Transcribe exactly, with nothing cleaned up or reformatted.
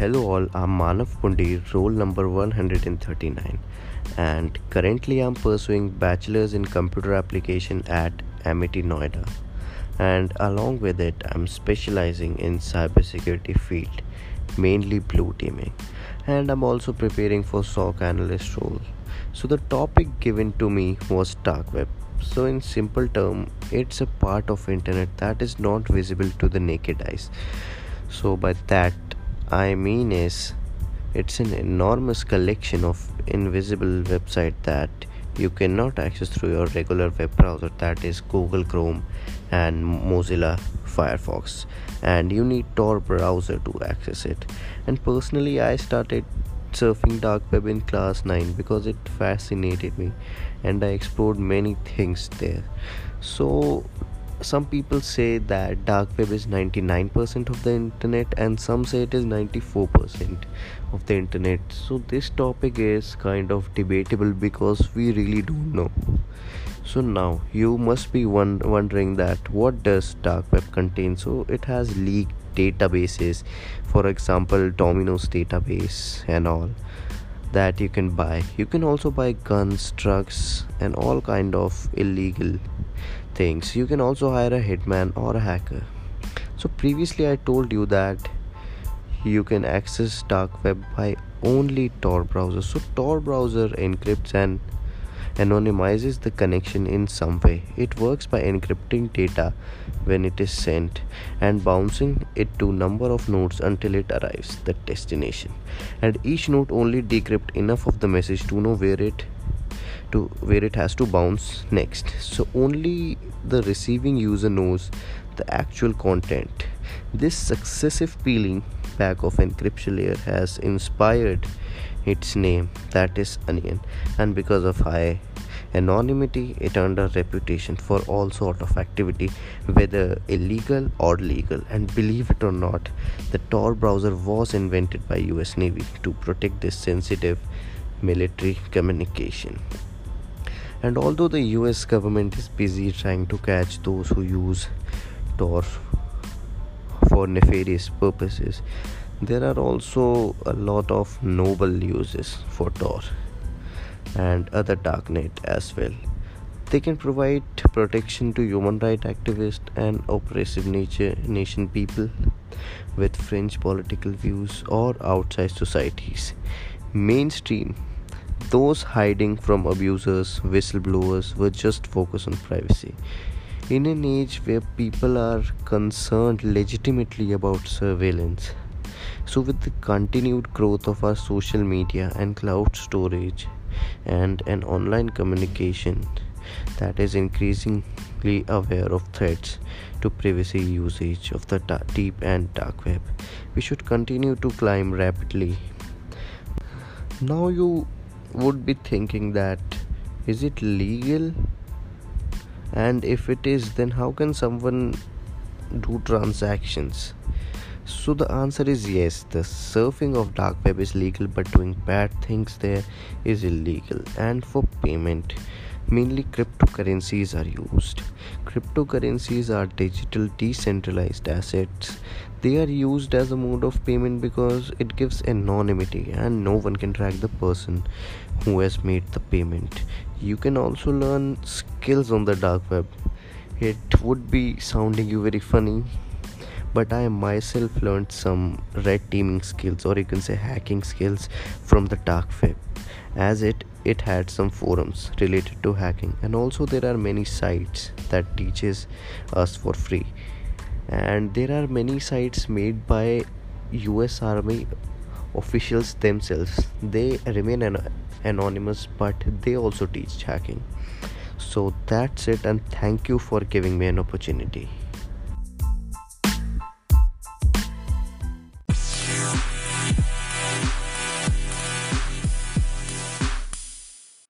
Hello all, I'm Manav Pandey, roll number one hundred thirty-nine, and currently I'm pursuing bachelor's in computer application at Amity Noida, and along with it I'm specializing in cybersecurity field, mainly blue teaming, and I'm also preparing for S O C analyst role. So the topic given to me was dark web. So in simple term, it's a part of internet that is not visible to the naked eyes. So by that I mean is it's an enormous collection of invisible websites that you cannot access through your regular web browser, that is Google Chrome and Mozilla Firefox, and you need Tor browser to access it. And personally, I started surfing dark web in class nine because it fascinated me and I explored many things there. So some people say that dark web is ninety-nine percent of the internet and some say it is ninety-four percent of the internet. So this topic is kind of debatable because we really don't know. So now you must be wondering that what does dark web contain? So it has leaked databases, for example Domino's database and all that you can buy. You can also buy guns, drugs and all kind of illegal things. You can also hire a hitman or a hacker. So previously I told you that you can access dark web by only Tor browser. So Tor browser encrypts and anonymizes the connection in some way. It works by encrypting data when it is sent and bouncing it to number of nodes until it arrives the destination, and each node only decrypt enough of the message to know where it to where it has to bounce next. So only the receiving user knows the actual content. This successive peeling back of encryption layer has inspired its name, that is Onion, and because of high anonymity it earned a reputation for all sort of activity, whether illegal or legal. And believe it or not, the Tor browser was invented by U S Navy to protect this sensitive military communication. And although the U S government is busy trying to catch those who use Tor for nefarious purposes, there are also a lot of noble uses for Tor and other darknet as well. They can provide protection to human rights activists and oppressive nature nation people with fringe political views or outside societies. Mainstream, those hiding from abusers, whistleblowers were just focused on privacy. In an age where people are concerned legitimately about surveillance, so with the continued growth of our social media and cloud storage and an online communication that is increasingly aware of threats to privacy usage of the deep and dark web, we should continue to climb rapidly. Now you would be thinking that is it legal, and if it is, then how can someone do transactions? So the answer is yes, the surfing of dark web is legal, but doing bad things there is illegal. And for payment, mainly cryptocurrencies are used. Cryptocurrencies are digital decentralized assets. They are used as a mode of payment because it gives anonymity and no one can track the person who has made the payment. You can also learn skills on the dark web. It would be sounding you very funny, but I myself learned some red teaming skills, or you can say hacking skills, from the dark web, as it, it had some forums related to hacking. And also there are many sites that teaches us for free. And there are many sites made by U S Army officials themselves. They remain an- anonymous, but they also teach hacking. So that's it, and thank you for giving me an opportunity.